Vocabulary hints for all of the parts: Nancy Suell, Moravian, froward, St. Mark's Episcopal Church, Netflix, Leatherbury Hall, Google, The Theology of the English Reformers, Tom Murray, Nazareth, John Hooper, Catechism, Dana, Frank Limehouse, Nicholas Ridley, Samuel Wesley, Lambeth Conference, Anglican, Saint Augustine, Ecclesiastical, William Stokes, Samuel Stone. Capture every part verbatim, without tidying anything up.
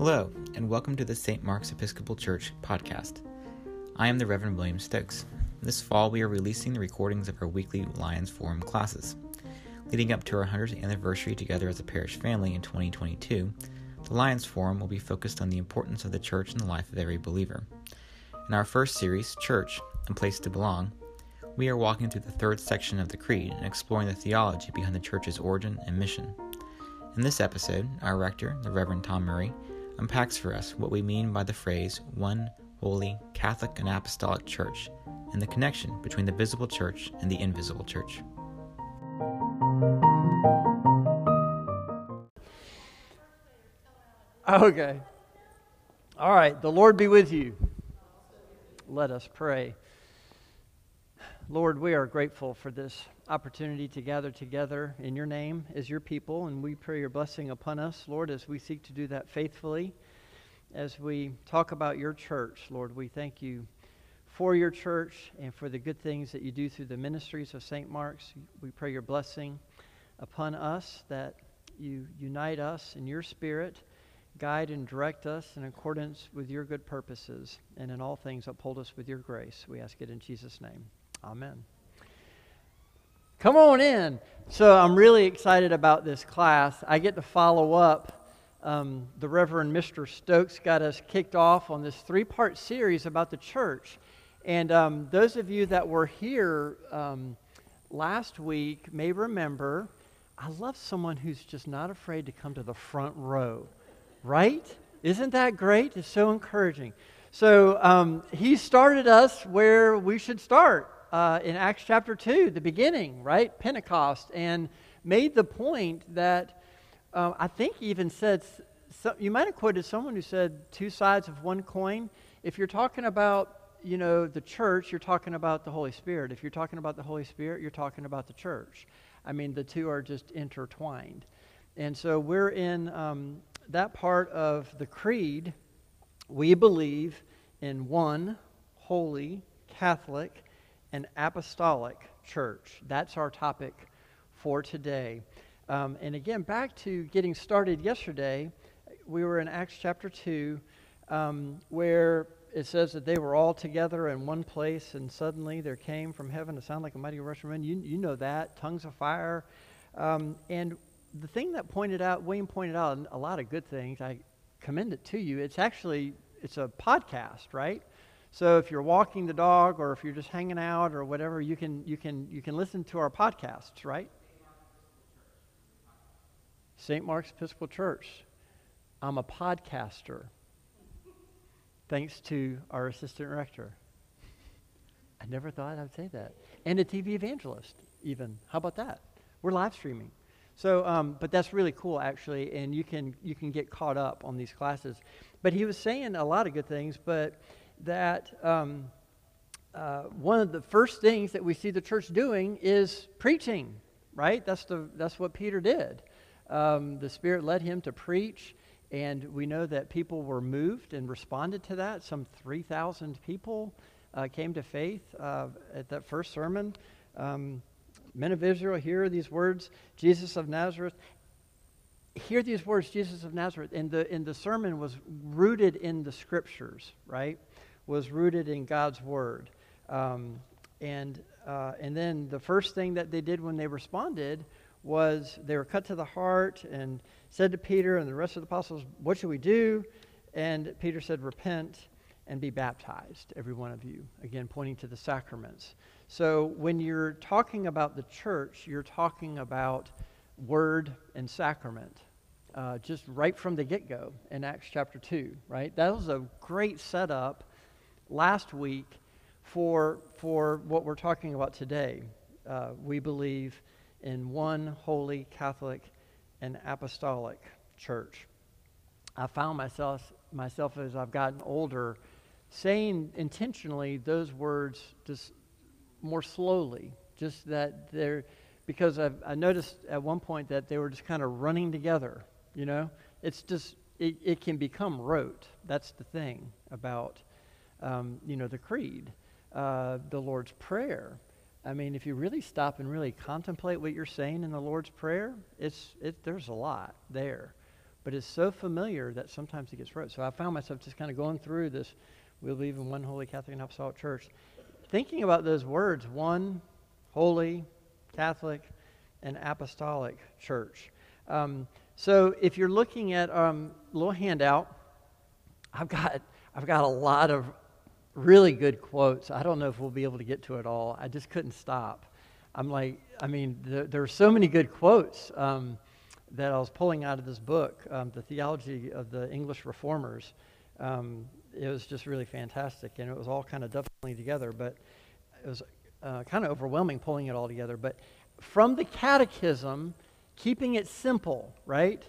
Hello, and welcome to the Saint Mark's Episcopal Church podcast. I am the Reverend William Stokes. This fall, we are releasing the recordings of our weekly Lions Forum classes. Leading up to our one hundredth anniversary together as a parish family in twenty twenty-two, the Lions Forum will be focused on the importance of the church in the life of every believer. In our first series, Church, A Place to Belong, we are walking through the third section of the Creed and exploring the theology behind the church's origin and mission. In this episode, our rector, the Reverend Tom Murray, unpacks for us what we mean by the phrase one holy Catholic and Apostolic Church and the connection between the visible church and the invisible church. Okay. All right. The Lord be with you. Let us pray. Lord, we are grateful for this opportunity to gather together in your name as your people, and we pray your blessing upon us, Lord, as we seek to do that faithfully. As we talk about your church, Lord, we thank you for your church and for the good things that you do through the ministries of Saint Mark's. We pray your blessing upon us, that you unite us in your spirit, guide and direct us in accordance with your good purposes, and in all things uphold us with your grace. We ask it in Jesus' name. Amen. Come on in. So I'm really excited about this class. I get to follow up. Um, the Reverend Mister Stokes got us kicked off on this three-part series about the church. And um, those of you that were here um, last week may remember, I love someone who's just not afraid to come to the front row, right? Isn't that great? It's so encouraging. So um, he started us where we should start. Uh, in Acts chapter two, the beginning, right, Pentecost, and made the point that uh, I think he even said, so, you might have quoted someone who said two sides of one coin. If you're talking about, you know, the church, you're talking about the Holy Spirit. If you're talking about the Holy Spirit, you're talking about the church. I mean, the two are just intertwined. And so we're in um, that part of the creed. We believe in one holy Catholic an apostolic church. That's our topic for today. Um, and again, back to getting started yesterday, we were in Acts chapter two, um, where it says that they were all together in one place, and suddenly there came from heaven a sound like a mighty rushing wind. You, you know that, tongues of fire. Um, and the thing that pointed out, William pointed out a lot of good things. I commend it to you. It's actually, it's a podcast, right? So if you're walking the dog, or if you're just hanging out, or whatever, you can you can you can listen to our podcasts, right? Saint Mark's Episcopal Church. I'm a podcaster, thanks to our assistant rector. I never thought I'd say that, and a T V evangelist. Even how about that? We're live streaming. So, um, but that's really cool, actually, and you can you can get caught up on these classes. But he was saying a lot of good things, but that um, uh, one of the first things that we see the church doing is preaching, right? That's the that's what Peter did. Um, the Spirit led him to preach, and we know that people were moved and responded to that. Some three thousand people uh, came to faith uh, at that first sermon. Um, Men of Israel, hear these words, Jesus of Nazareth. Hear these words, Jesus of Nazareth. And the, and the sermon was rooted in the Scriptures, right? was rooted in God's Word. Um, and uh, and then the first thing that they did when they responded was they were cut to the heart and said to Peter and the rest of the apostles, what should we do? And Peter said, repent and be baptized, every one of you. Again, pointing to the sacraments. So when you're talking about the church, you're talking about Word and sacrament. Uh, just right from the get-go in Acts chapter two, right? That was a great setup last week for for what we're talking about today. Uh, we believe in one holy Catholic and apostolic church. I found myself myself as I've gotten older saying intentionally those words just more slowly, just that they're, because I've, I noticed at one point that they were just kind of running together, you know? It's just, it, it can become rote. That's the thing about Um, you know, the creed, uh, the Lord's Prayer. I mean, if you really stop and really contemplate what you're saying in the Lord's Prayer, it's it, there's a lot there. but it's so familiar that sometimes it gets rote. So I found myself just kind of going through this, we believe in one holy Catholic and Apostolic Church, thinking about those words, one holy Catholic and Apostolic Church. Um, so if you're looking at um, a little handout, I've got, I've got a lot of really good quotes. I don't know if we'll be able to get to it all. I just couldn't stop. I'm like, I mean, there, there are so many good quotes um, that I was pulling out of this book, um, The Theology of the English Reformers. Um, it was just really fantastic, and it was all kind of dovetailing together, but it was uh, kind of overwhelming pulling it all together. But from the Catechism, keeping it simple, right?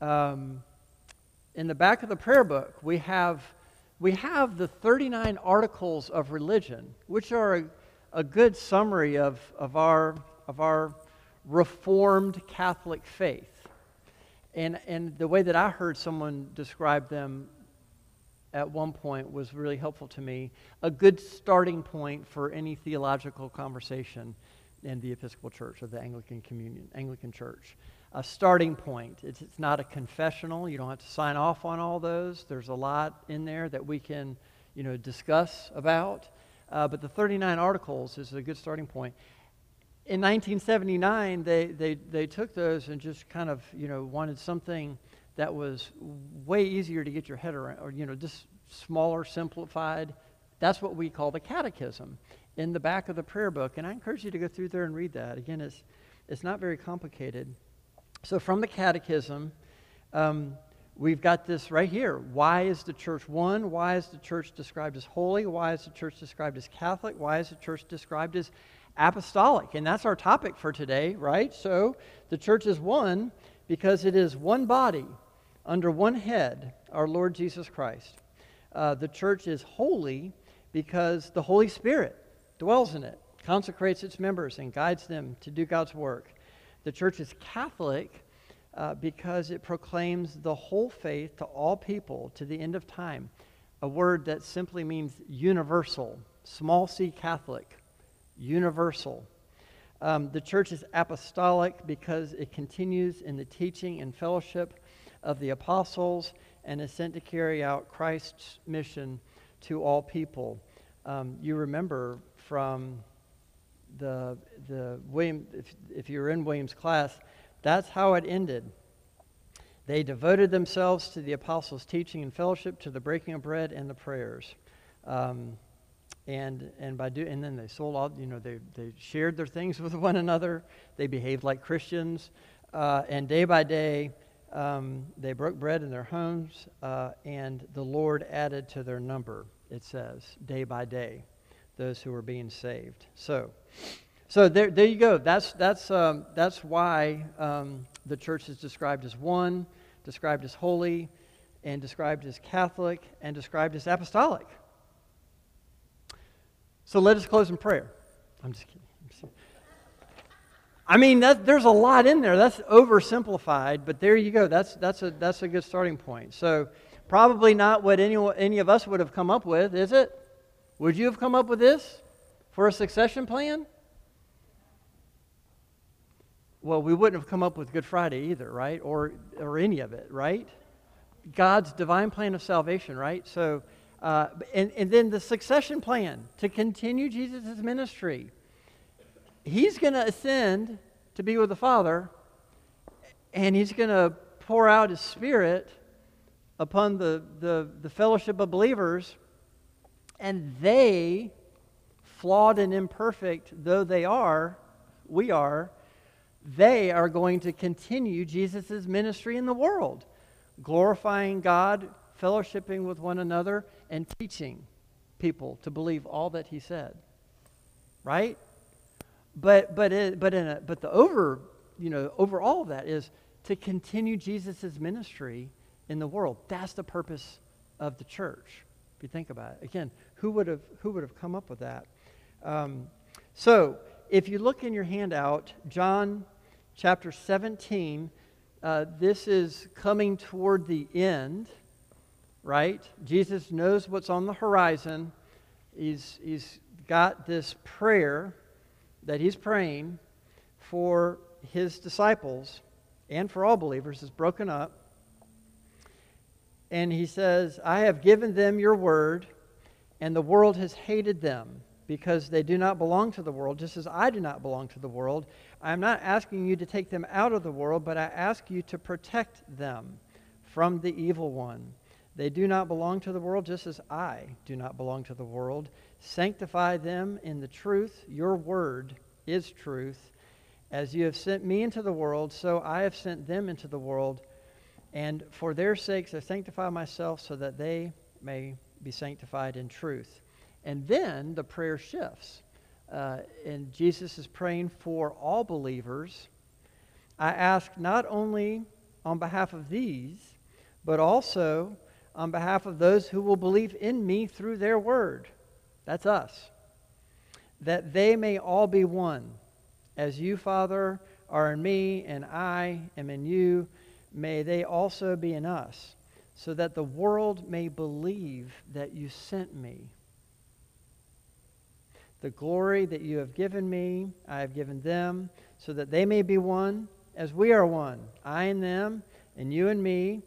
Um, in the back of the prayer book, we have, we have the thirty-nine articles of religion, which are a, a good summary of, of, our, of our Reformed Catholic faith. And, and the way that I heard someone describe them at one point was really helpful to me. A good starting point for any theological conversation in the Episcopal Church or the Anglican Communion, Anglican Church. A starting point. It's, it's not a confessional. You don't have to sign off on all those. There's a lot in there that we can, you know, discuss about. Uh, but the thirty-nine articles is a good starting point. In nineteen seventy-nine, they, they, they took those and just kind of, you know, wanted something that was way easier to get your head around, or, you know, just smaller, simplified. That's what we call the catechism in the back of the prayer book. And I encourage you to go through there and read that. Again, it's, it's not very complicated. So from the catechism, um, we've got this right here. Why is the church one? Why is the church described as holy? Why is the church described as Catholic? Why is the church described as apostolic? And that's our topic for today, right? So the church is one because it is one body under one head, our Lord Jesus Christ. Uh, the church is holy because the Holy Spirit dwells in it, consecrates its members, and guides them to do God's work. The church is Catholic uh, because it proclaims the whole faith to all people to the end of time, a word that simply means universal, small c Catholic. Universal. Um, the church is apostolic because it continues in the teaching and fellowship of the apostles and is sent to carry out Christ's mission to all people. Um, you remember from the the William, if, if you were in William's class, that's how it ended. They devoted themselves to the apostles' teaching and fellowship, to the breaking of bread and the prayers. Um, And and by do and then they sold all, you know, they they shared their things with one another. They behaved like Christians, uh, and day by day um, they broke bread in their homes, uh, and the Lord added to their number. It says day by day, those who were being saved. So, so there there you go. That's that's um, that's why um, the church is described as one, described as holy, and described as Catholic, and described as apostolic. So let us close in prayer. I'm just kidding. I'm just kidding. I mean, that, there's a lot in there. That's oversimplified, but there you go. That's that's a that's a good starting point. So probably not what any any of us would have come up with, is it? Would you have come up with this for a succession plan? Well, we wouldn't have come up with Good Friday either, right? Or or any of it, right? God's divine plan of salvation, right? So. Uh, and, and then the succession plan to continue Jesus' ministry. He's going to ascend to be with the Father, and he's going to pour out his Spirit upon the, the, the fellowship of believers, and they, flawed and imperfect though they are, we are, they are going to continue Jesus' ministry in the world, glorifying God, fellowshipping with one another, and teaching people to believe all that he said, right? But but it, but in a, but the over you know overall of that is to continue Jesus' ministry in the world. That's the purpose of the church. If you think about it, again, who would have who would have come up with that? Um, so if you look in your handout, John chapter seventeen. Uh, this is coming toward the end. Right? Jesus knows what's on the horizon. He's, he's got this prayer that he's praying for his disciples and for all believers is broken up. And he says, I have given them your word, and the world has hated them because they do not belong to the world, just as I do not belong to the world. I am not asking you to take them out of the world, but I ask you to protect them from the evil one. They do not belong to the world, just as I do not belong to the world. Sanctify them in the truth. Your word is truth. As you have sent me into the world, so I have sent them into the world. And for their sakes, I sanctify myself so that they may be sanctified in truth. And then the prayer shifts. Uh, and Jesus is praying for all believers. I ask not only on behalf of these, but also on behalf of those who will believe in me through their word. That's us. That they may all be one. As you, Father, are in me, and I am in you, may they also be in us, so that the world may believe that you sent me. The glory that you have given me, I have given them, so that they may be one as we are one, I and them, and you and me,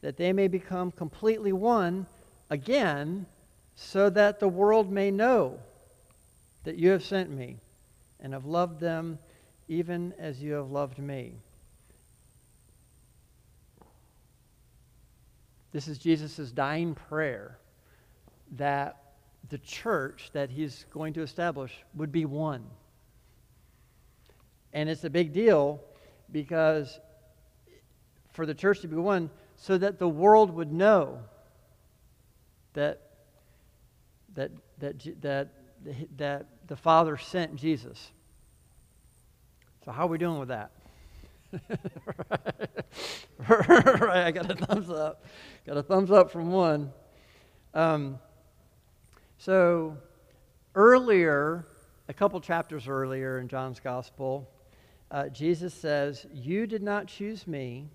that they may become completely one again, so that the world may know that you have sent me and have loved them even as you have loved me. This is Jesus' dying prayer, that the church that he's going to establish would be one. And it's a big deal, because for the church to be one, so that the world would know that that that that that the Father sent Jesus. So how are we doing with that? right. right, I got a thumbs up. Got a thumbs up from one. Um, So earlier, a couple chapters earlier in John's Gospel, uh, Jesus says, you did not choose me,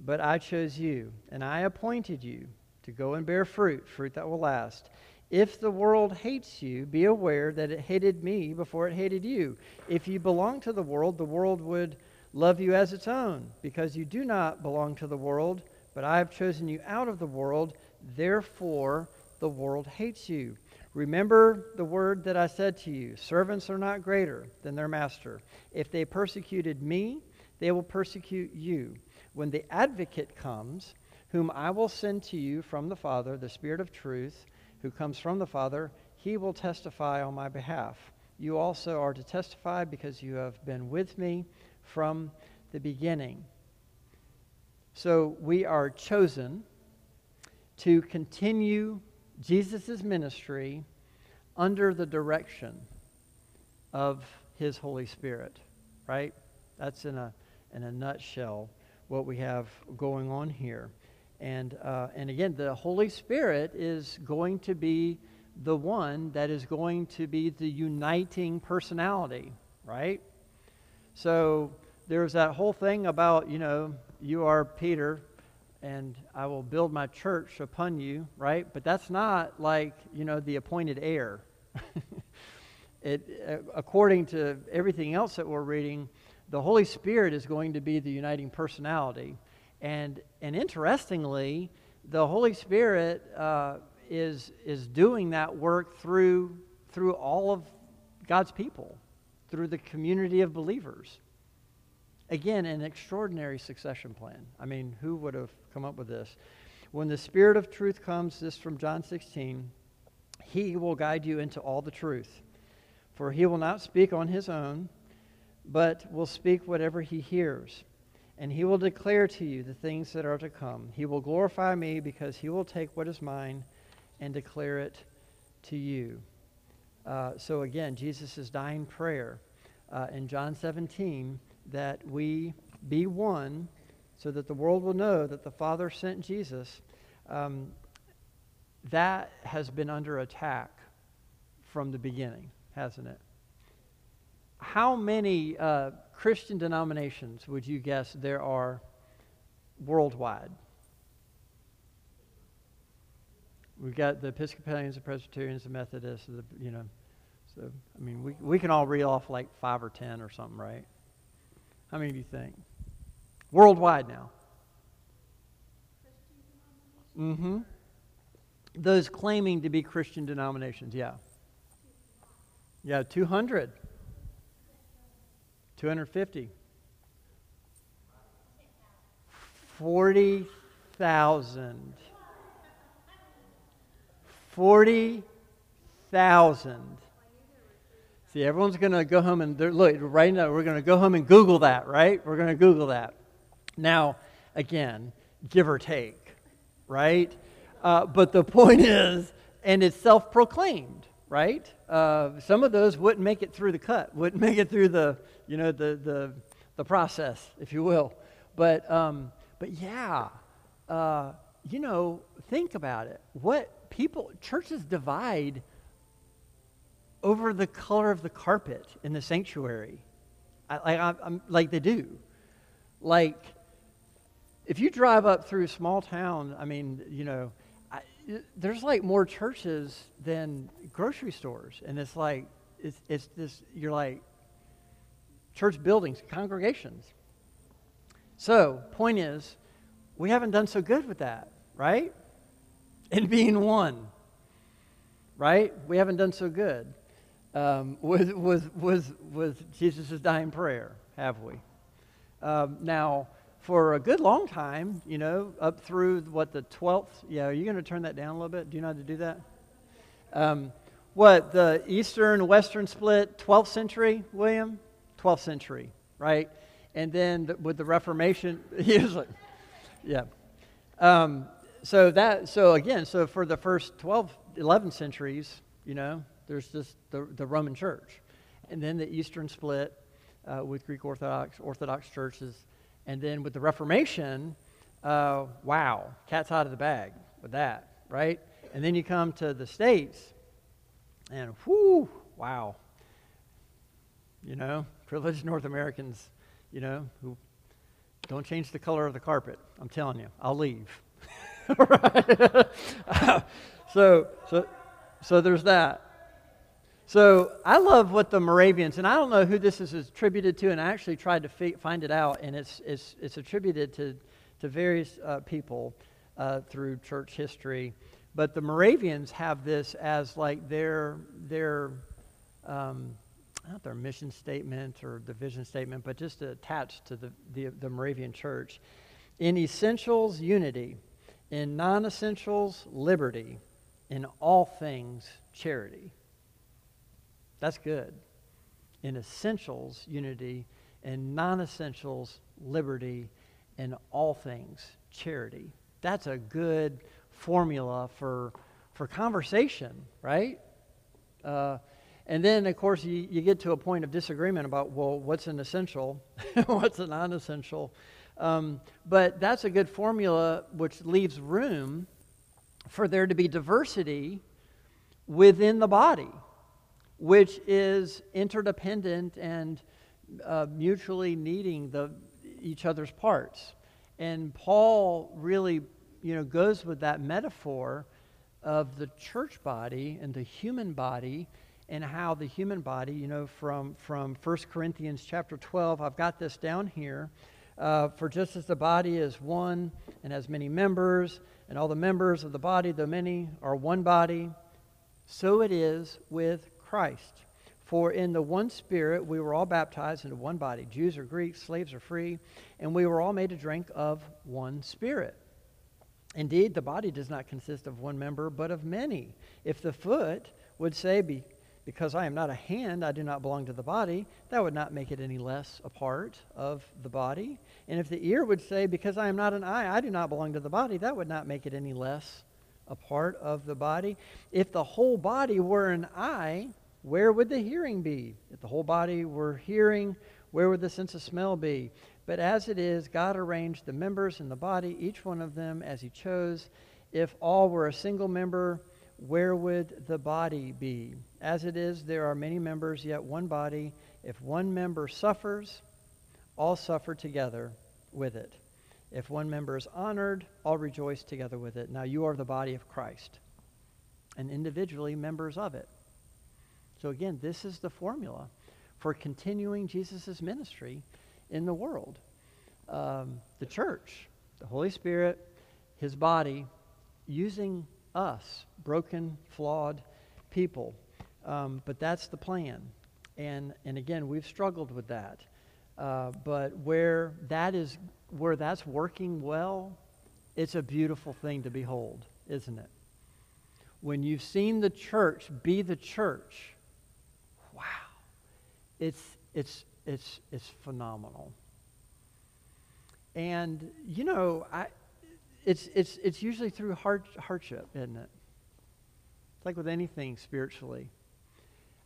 but I chose you, and I appointed you to go and bear fruit, fruit that will last. If the world hates you, be aware that it hated me before it hated you. If you belong to the world, the world would love you as its own, because you do not belong to the world, but I have chosen you out of the world, therefore the world hates you. Remember the word that I said to you, servants are not greater than their master. If they persecuted me, they will persecute you. When the advocate comes, whom I will send to you from the Father, the Spirit of truth, who comes from the Father, he will testify on my behalf. You also are to testify because you have been with me from the beginning. So we are chosen to continue Jesus' ministry under the direction of his Holy Spirit, right? That's in a in a nutshell what we have going on here. And, uh, and again, the Holy Spirit is going to be the one that is going to be the uniting personality, right? So there's that whole thing about, you know, you are Peter, and I will build my church upon you, right? But that's not like, you know, the appointed heir. It, according to everything else that we're reading, the Holy Spirit is going to be the uniting personality. And and interestingly, the Holy Spirit uh, is is doing that work through through all of God's people, through the community of believers. Again, an extraordinary succession plan. I mean, who would have come up with this? When the Spirit of truth comes, this from John sixteen, he will guide you into all the truth. For he will not speak on his own, but will speak whatever he hears. And he will declare to you the things that are to come. He will glorify me, because he will take what is mine and declare it to you. Uh, so again, Jesus' dying prayer uh, in John seventeen, that we be one, so that the world will know that the Father sent Jesus, um, that has been under attack from the beginning, hasn't it? How many uh, Christian denominations would you guess there are worldwide? We've got the Episcopalians, the Presbyterians, the Methodists, the, you know, so, I mean, we, we can all reel off like five or ten or something, right? How many do you think? worldwide now. Mm-hmm. Those claiming to be Christian denominations, yeah. Yeah, two hundred. two hundred fifty. forty thousand. forty thousand. See, everyone's going to go home and, look, right now we're going to go home and Google that, right? We're going to Google that. Now, again, give or take, right? Uh, but the point is, and it's self-proclaimed, right? Uh, some of those wouldn't make it through the cut, wouldn't make it through the, you know, the the, the process, if you will. But um, but yeah, uh, you know, think about it. What people, churches divide over the color of the carpet in the sanctuary, I, like I, I'm, like they do, like. If you drive up through a small town, I mean, you know, I, there's like more churches than grocery stores. And it's like, it's, it's this, you're like, church buildings, congregations. So, point is, we haven't done so good with that, right? And being one, right? We haven't done so good um, with, with, with, with Jesus' dying prayer, have we? Um, now... For a good long time, you know, up through, what, the twelfth? Yeah, are you going to turn that down a little bit? Do you know how to do that? Um, what, the Eastern, Western split, twelfth century, William? twelfth century, right? And then the, with the Reformation, he was like, yeah. Um, so that, so again, so for the first twelve, eleven centuries, you know, there's just the, the Roman Church. And then the Eastern split uh, with Greek Orthodox, Orthodox churches. And then with the Reformation, uh, wow, cat's out of the bag with that, right? And then you come to the States, and whoo, wow. You know, privileged North Americans, you know, who don't change the color of the carpet. I'm telling you, I'll leave. Right? so, so, so there's that. So I love what the Moravians, and I don't know who this is attributed to, and I actually tried to fi- find it out, and it's it's, it's attributed to, to various uh, people uh, through church history. But the Moravians have this as like their, their um, not their mission statement or the vision statement, but just attached to the, the, the Moravian church. In essentials, unity. In non-essentials, liberty. In all things, charity. That's good. In essentials, unity. In non-essentials, liberty. In all things, charity. That's a good formula for for conversation, right? Uh, and then, of course, you, you get to a point of disagreement about, well, what's an essential? What's a non-essential? Um, but that's a good formula which leaves room for there to be diversity within the body, which is interdependent and uh, mutually needing the each other's parts. And Paul really, you know, goes with that metaphor of the church body and the human body, and how the human body, you know, from, from First Corinthians chapter twelve, I've got this down here, uh, for just as the body is one and has many members, and all the members of the body, though many, are one body, so it is with Christ. For in the one Spirit we were all baptized into one body, Jews or Greeks, slaves or free, and we were all made to drink of one Spirit. Indeed, the body does not consist of one member, but of many. If the foot would say, Be, because I am not a hand, I do not belong to the body, that would not make it any less a part of the body. And if the ear would say, because I am not an eye, I do not belong to the body, that would not make it any less a part of the body. If the whole body were an eye, where would the hearing be? If the whole body were hearing, where would the sense of smell be? But as it is, God arranged the members in the body, each one of them as He chose. If all were a single member, where would the body be? As it is, there are many members, yet one body. If one member suffers, all suffer together with it. If one member is honored, all rejoice together with it. Now you are the body of Christ, and individually members of it. So again, this is the formula for continuing Jesus' ministry in the world. um, the church, the Holy Spirit, his body, using us, broken, flawed people. Um, but that's the plan. And, and again, we've struggled with that. Uh, but where that is, where that's working well, it's a beautiful thing to behold, isn't it? When you've seen the church be the church, wow, it's, it's, it's, it's phenomenal. And, you know, I, it's, it's, it's usually through hard, hardship, isn't it? It's like with anything spiritually.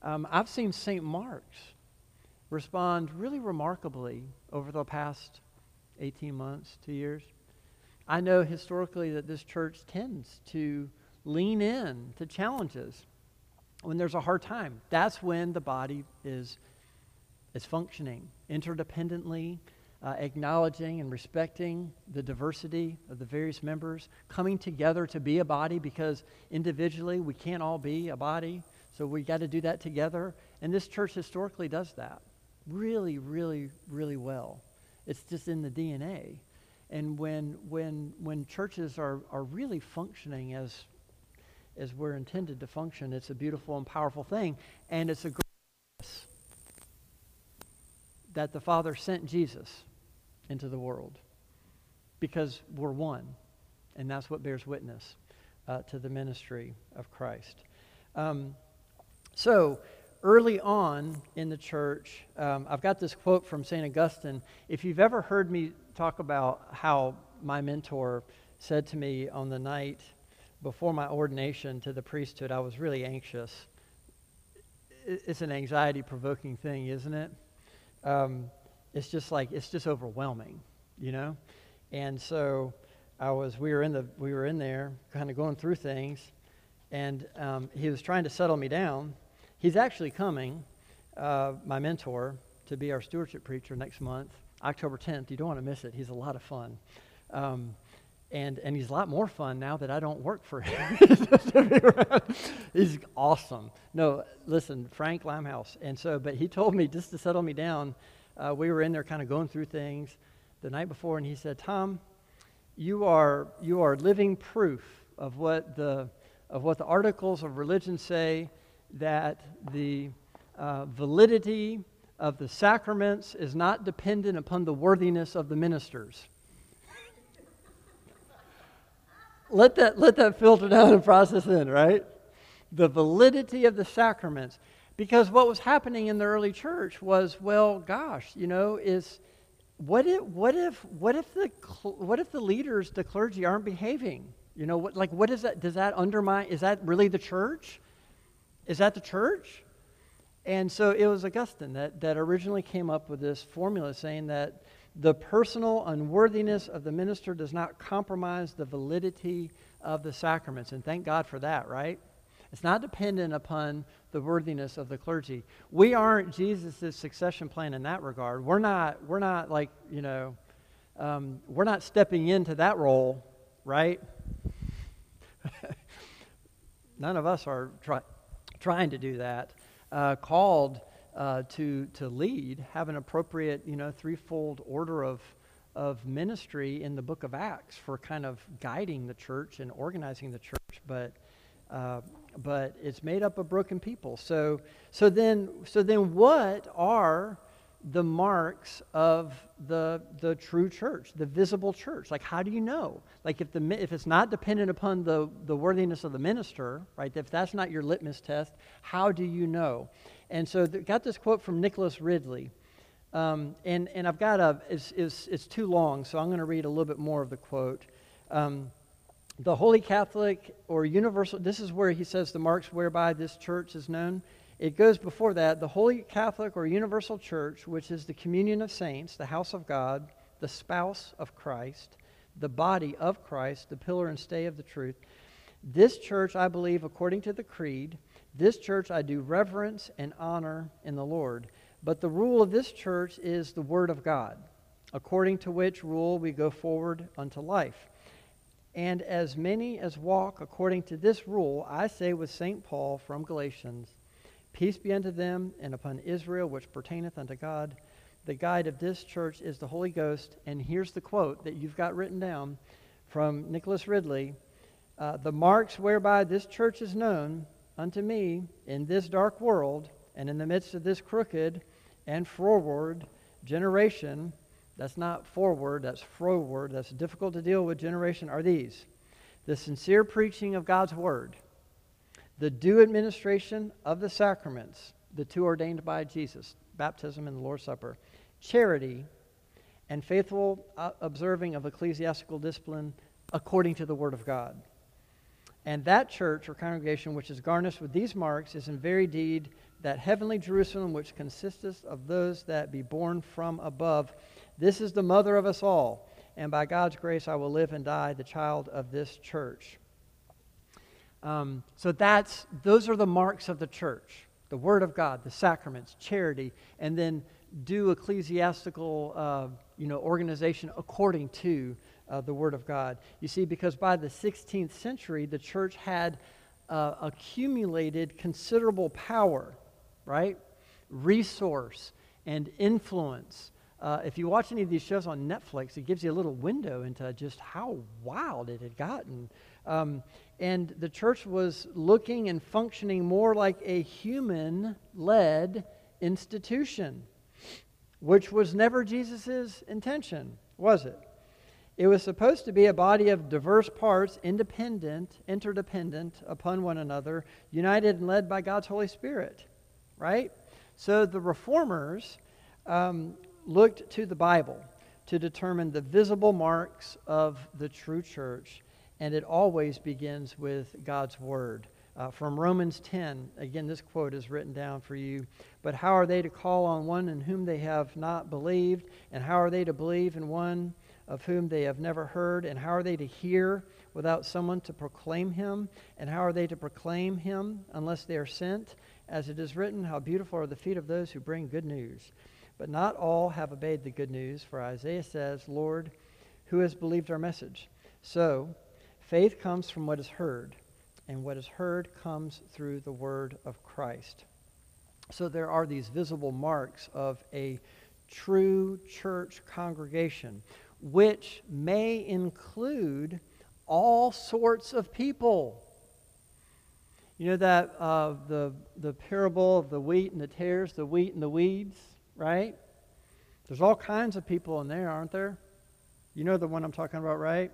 Um, I've seen Saint Mark's respond really remarkably over the past eighteen months, two years. I know historically that this church tends to lean in to challenges when there's a hard time. That's when the body is, is functioning interdependently, uh, acknowledging and respecting the diversity of the various members, coming together to be a body, because individually we can't all be a body, so we got to do that together. And this church historically does that really, really, really well. It's just in the D N A. And when when when churches are, are really functioning as as we're intended to function, it's a beautiful and powerful thing. And it's a great promise that the Father sent Jesus into the world because we're one. And that's what bears witness uh, to the ministry of Christ. Um, so early on in the church, um, I've got this quote from Saint Augustine. If you've ever heard me talk about how my mentor said to me on the night before my ordination to the priesthood, I was really anxious. It's an anxiety-provoking thing, isn't it? Um, it's just like, it's just overwhelming, you know? And so I was, we were in the, we were in there kind of going through things, and um, he was trying to settle me down. He's actually coming, uh, my mentor, to be our stewardship preacher next month, October tenth. You don't want to miss it. He's a lot of fun. Um, And and he's a lot more fun now that I don't work for him. He's awesome. No, listen, Frank Limehouse. And so, but he told me just to settle me down. Uh, we were in there kind of going through things the night before, and he said, "Tom, you are you are living proof of what the of what the articles of religion say, that the uh, validity of the sacraments is not dependent upon the worthiness of the ministers." Let that, let that filter down and process in, right? The validity of the sacraments. Because what was happening in the early church was, well, gosh, you know, is what if what if what if the what if the leaders, the clergy, aren't behaving? You know, what like what is that? Does that undermine? Is that really the church? Is that the church? And so it was Augustine that that originally came up with this formula, saying that the personal unworthiness of the minister does not compromise the validity of the sacraments. And thank God for that, right? It's not dependent upon the worthiness of the clergy. We aren't Jesus' succession plan in that regard. We're not, we're not like, you know, um, we're not stepping into that role, right? None of us are try, trying to do that. Uh, called... Uh, to to lead, have an appropriate, you know, threefold order of of ministry in the book of Acts for kind of guiding the church and organizing the church, but uh, but it's made up of broken people. So so then so then what are the marks of the the true church, the visible church? Like, how do you know? Like, if the if it's not dependent upon the the worthiness of the minister, right? If that's not your litmus test, how do you know? And so th- got this quote from Nicholas Ridley, um, and, and I've got a, it's, it's, it's too long, so I'm going to read a little bit more of the quote. Um, the Holy Catholic or Universal, this is where he says the marks whereby this church is known. It goes before that, the Holy Catholic or Universal Church, which is the communion of saints, the house of God, the spouse of Christ, the body of Christ, the pillar and stay of the truth. This church, I believe, according to the creed, this church I do reverence and honor in the Lord. But the rule of this church is the Word of God, according to which rule we go forward unto life. And as many as walk according to this rule, I say with Saint Paul from Galatians, peace be unto them and upon Israel, which pertaineth unto God. the guide of this church is the Holy Ghost. And here's the quote that you've got written down from Nicholas Ridley. Uh, the marks whereby this church is known unto me in this dark world and in the midst of this crooked and froward generation, that's not forward, that's froward, that's difficult to deal with generation, are these: the sincere preaching of God's word, the due administration of the sacraments, the two ordained by Jesus, baptism and the Lord's Supper, charity, and faithful observing of ecclesiastical discipline according to the word of God. And that church or congregation which is garnished with these marks is in very deed that heavenly Jerusalem which consisteth of those that be born from above. This is the mother of us all, and by God's grace I will live and die the child of this church. Um, so that's those are the marks of the church: the word of God, the sacraments, charity, and then do ecclesiastical uh, you know, organization according to uh, the word of God. You see, because by the sixteenth century, the church had uh, accumulated considerable power, right? Resource and influence. Uh, if you watch any of these shows on Netflix, it gives you a little window into just how wild it had gotten. Um, and the church was looking and functioning more like a human-led institution, which was never Jesus's intention, was it? It was supposed to be a body of diverse parts, independent, interdependent upon one another, united and led by God's Holy Spirit, right? So the Reformers um, looked to the Bible to determine the visible marks of the true church, and it always begins with God's word. Uh, from Romans ten, again, this quote is written down for you. But how are they to call on one in whom they have not believed? And how are they to believe in one of whom they have never heard? And how are they to hear without someone to proclaim him? And how are they to proclaim him unless they are sent? As it is written, how beautiful are the feet of those who bring good news. But not all have obeyed the good news, for Isaiah says, Lord, who has believed our message? So, faith comes from what is heard, and what is heard comes through the word of Christ. So there are these visible marks of a true church congregation, which may include all sorts of people. You know that uh, the, the parable of the wheat and the tares, the wheat and the weeds? Right? There's all kinds of people in there, aren't there? You know the one I'm talking about, right?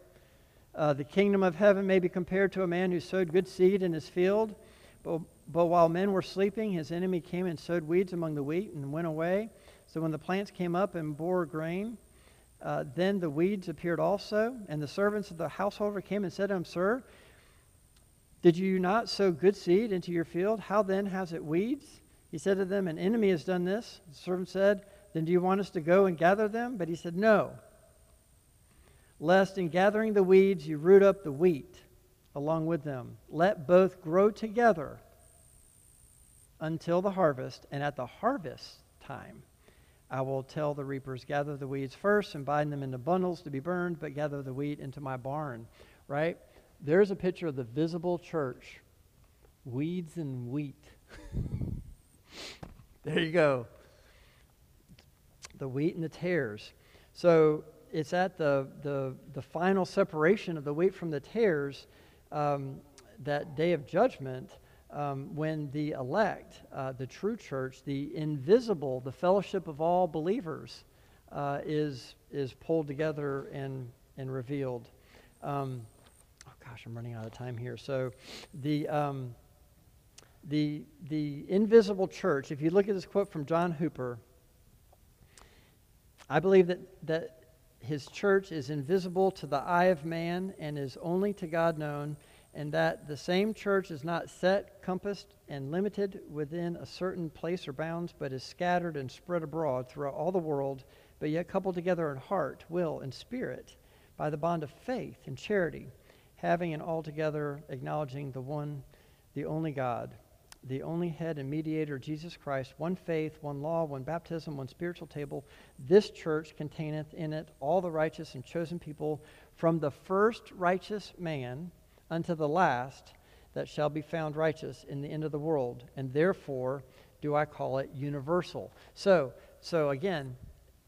Uh, the kingdom of heaven may be compared to a man who sowed good seed in his field, but, but while men were sleeping, his enemy came and sowed weeds among the wheat and went away. So when the plants came up and bore grain, uh, then the weeds appeared also, and the servants of the householder came and said to him, Sir, did you not sow good seed into your field? How then has it weeds? He said to them, an enemy has done this. The servant said, then do you want us to go and gather them? But he said, no, lest in gathering the weeds you root up the wheat along with them. Let both grow together until the harvest, and at the harvest time I will tell the reapers, gather the weeds first and bind them into bundles to be burned, but gather the wheat into my barn, right? There's a picture of the visible church, weeds and wheat. There you go. The wheat and the tares. So it's at the, the, the final separation of the wheat from the tares, um, that day of judgment, um, when the elect, uh, the true church, the invisible, the fellowship of all believers, uh, is is pulled together and, and revealed. Um, oh gosh, I'm running out of time here. So the... Um, The, the invisible church, if you look at this quote from John Hooper, I believe that, that his church is invisible to the eye of man and is only to God known, and that the same church is not set, compassed, and limited within a certain place or bounds, but is scattered and spread abroad throughout all the world, but yet coupled together in heart, will, and spirit by the bond of faith and charity, having and altogether acknowledging the one, the only God, the only head and mediator, Jesus Christ, one faith, one law, one baptism, one spiritual table. This church containeth in it all the righteous and chosen people, from the first righteous man unto the last that shall be found righteous in the end of the world. And therefore do I call it universal. So, so again,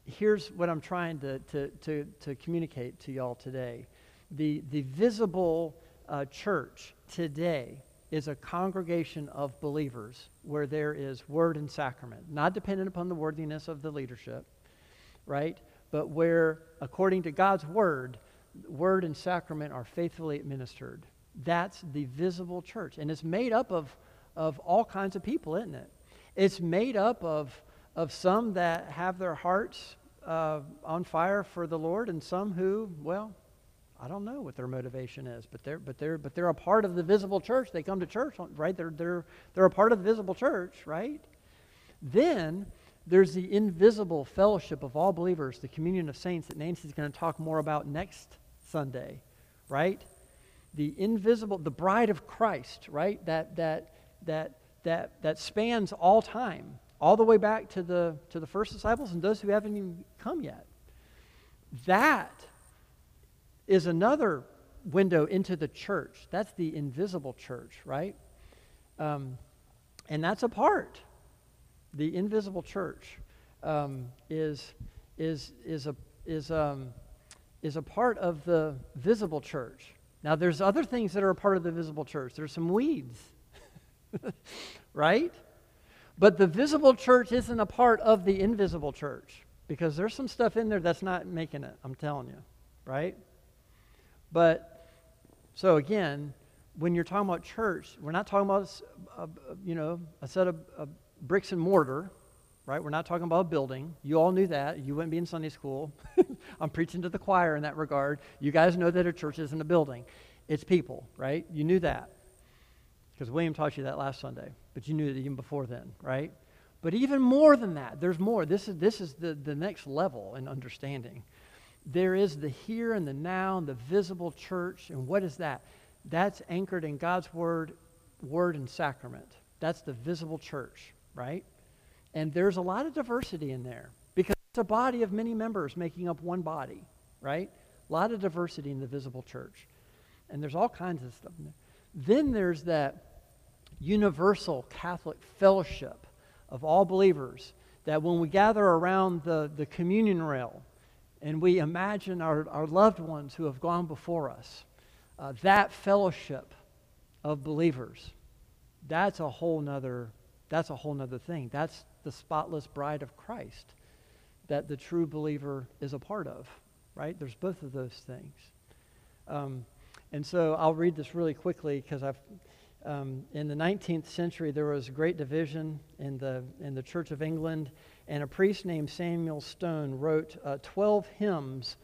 here's what I'm trying to, to, to, to communicate to y'all today. The, the visible uh, church today is a congregation of believers where there is word and sacrament, not dependent upon the worthiness of the leadership, right? But where, according to God's word, word and sacrament are faithfully administered. That's the visible church. And it's made up of, of all kinds of people, isn't it? It's made up of, of some that have their hearts uh, on fire for the Lord, and some who, well, I don't know what their motivation is, but they're but they're but they're a part of the visible church. They come to church, right? They're they're they're a part of the visible church, right? Then there's the invisible fellowship of all believers, the communion of saints that Nancy's going to talk more about next Sunday, right? The invisible, the bride of Christ, right? That that that that that spans all time, all the way back to the to the first disciples and those who haven't even come yet. That is another window into the church. That's the invisible church, right? Um, and that's a part. The invisible church um, is is is a is um is a part of the visible church. Now, there's other things that are a part of the visible church. There's some weeds, right? But the visible church isn't a part of the invisible church because there's some stuff in there that's not making it. I'm telling you, right? But, so again, when you're talking about church, we're not talking about, a, you know, a set of a bricks and mortar, right? We're not talking about a building. You all knew that. You wouldn't be in Sunday school. I'm preaching to the choir in that regard. You guys know that a church isn't a building. It's people, right? You knew that because William taught you that last Sunday, but you knew it even before then, right? But even more than that, there's more. This is, this is the, the next level in understanding. There is the here and the now and the visible church. And what is that? That's anchored in God's word, word and sacrament. That's the visible church, right? And there's a lot of diversity in there because it's a body of many members making up one body, right? A lot of diversity in the visible church. And there's all kinds of stuff in there. Then there's that universal Catholic fellowship of all believers that when we gather around the, the communion rail, and we imagine our, our loved ones who have gone before us, uh, that fellowship of believers, that's a whole nother, that's a whole nother thing. That's the spotless bride of Christ that the true believer is a part of, right? There's both of those things. Um, and so I'll read this really quickly because I've, um, in the nineteenth century, there was great division in the, in the Church of England. And a priest named Samuel Stone wrote uh, twelve hymns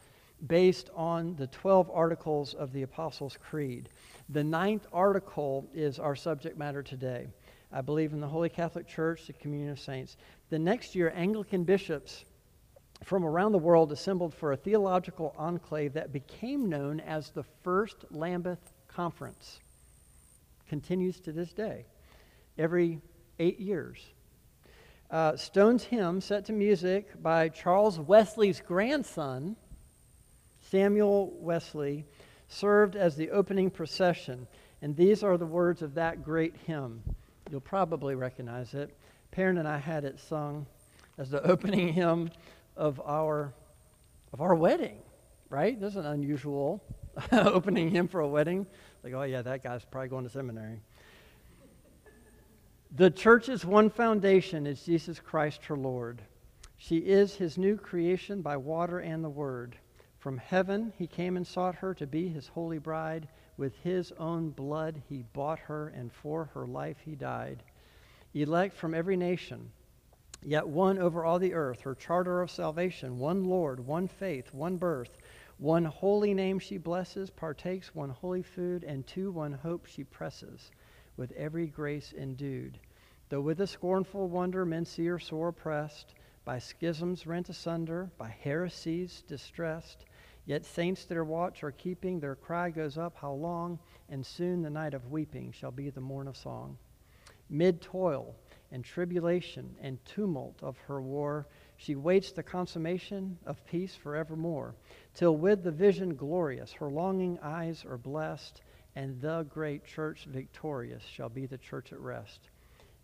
based on the twelve articles of the Apostles' Creed. The ninth article is our subject matter today. I believe in the Holy Catholic Church, the communion of saints. The next year, Anglican bishops from around the world assembled for a theological enclave that became known as the First Lambeth Conference. Continues to this day, every eight years. Uh, Stone's hymn, set to music by Charles Wesley's grandson, Samuel Wesley, served as the opening procession. And these are the words of that great hymn. You'll probably recognize it. Perrin and I had it sung as the opening hymn of our, of our wedding, right? This is an unusual opening hymn for a wedding. Like, oh yeah, that guy's probably going to seminary. The church's one foundation is Jesus Christ, her Lord. She is his new creation by water and the word. From heaven he came and sought her to be his holy bride. With his own blood he bought her, and for her life he died. Elect from every nation, yet one over all the earth, her charter of salvation, one Lord, one faith, one birth. One holy name she blesses, partakes one holy food, and to one hope she presses. With every grace endued. Though with a scornful wonder men see her sore oppressed, by schisms rent asunder, by heresies distressed, yet saints their watch are keeping, their cry goes up, how long? And soon the night of weeping shall be the morn of song. Mid toil and tribulation and tumult of her war, she waits the consummation of peace forevermore, till with the vision glorious her longing eyes are blessed, and the great church victorious shall be the church at rest.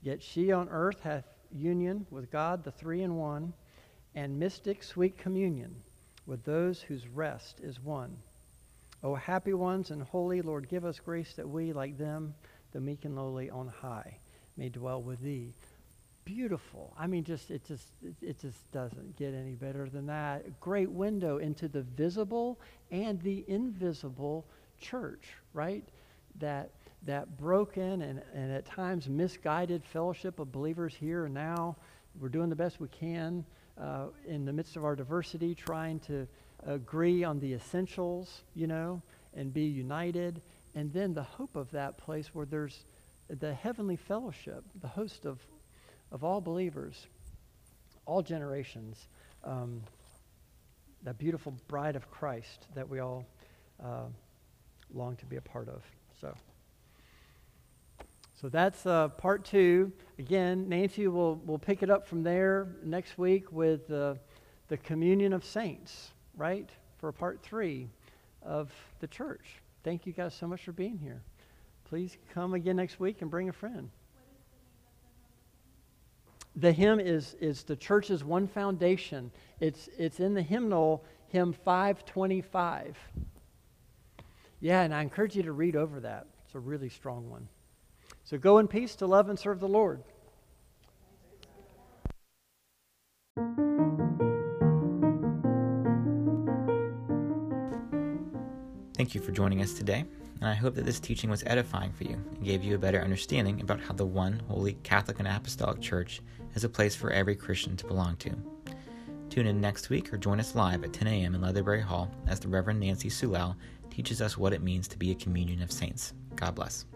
Yet she on earth hath union with God, the three in one, and mystic sweet communion with those whose rest is won. O happy ones and holy, Lord, give us grace that we, like them, the meek and lowly on high, may dwell with thee. Beautiful. I mean, just it just it just doesn't get any better than that. A great window into the visible and the invisible church, right? That that broken and, and at times misguided fellowship of believers here and now. We're doing the best we can uh, in the midst of our diversity, trying to agree on the essentials, you know, and be united. And then the hope of that place where there's the heavenly fellowship, the host of of all believers, all generations, um, that beautiful bride of Christ that we all uh, long to be a part of. So, so that's uh, part two. Again, Nancy will will pick it up from there next week with uh, the communion of saints, right, for part three of the church. Thank you guys so much for being here. Please come again next week and bring a friend. The hymn is, is the church's one foundation. It's, it's in the hymnal, hymn five twenty-five. Yeah, and I encourage you to read over that. It's a really strong one. So go in peace to love and serve the Lord. Thank you for joining us today, and I hope that this teaching was edifying for you and gave you a better understanding about how the one holy Catholic and Apostolic Church is a place for every Christian to belong to. Tune in next week or join us live at ten a.m. in Leatherbury Hall as the Reverend Nancy Suell teaches us what it means to be a communion of saints. God bless.